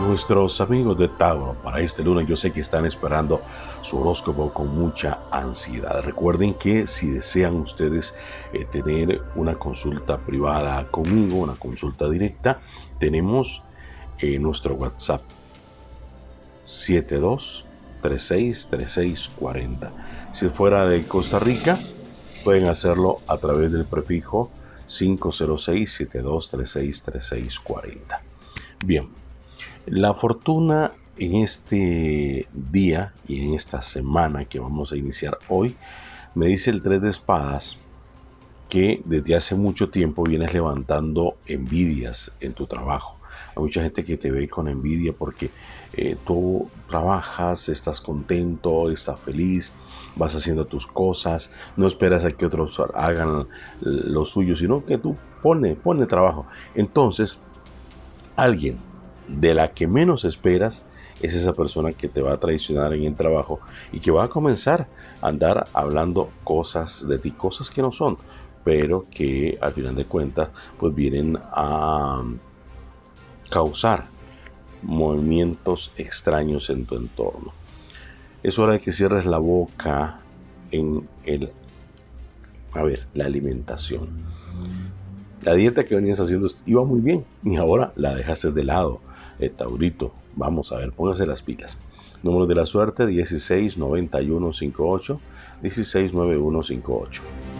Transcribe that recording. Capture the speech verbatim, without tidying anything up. Nuestros amigos de Tauro para este lunes, yo sé que están esperando su horóscopo con mucha ansiedad. Recuerden que si desean ustedes eh, tener una consulta privada conmigo, una consulta directa, tenemos eh, nuestro WhatsApp siete dos tres seis tres seis cuatro cero. Si fuera de Costa Rica, pueden hacerlo a través del prefijo cinco cero seis siete dos tres seis tres seis cuatro cero. Bien, la fortuna en este día y en esta semana que vamos a iniciar hoy, me dice el tres de espadas que desde hace mucho tiempo vienes levantando envidias en tu trabajo. Hay mucha gente que te ve con envidia porque eh, tú trabajas, estás contento, estás feliz, vas haciendo tus cosas, no esperas a que otros hagan lo suyo, sino que tú pone, pone trabajo. Entonces, alguien de la que menos esperas es esa persona que te va a traicionar en el trabajo y que va a comenzar a andar hablando cosas de ti, cosas que no son, pero que al final de cuentas pues vienen a causar movimientos extraños en tu entorno. Es hora de que cierres la boca en el, a ver, la alimentación. La dieta que venías haciendo iba muy bien y ahora la dejaste de lado, eh, Taurito. Vamos a ver, póngase las pilas. Número de la suerte: dieciséis, noventa y uno, cincuenta y ocho, dieciséis, noventa y uno, cincuenta y ocho.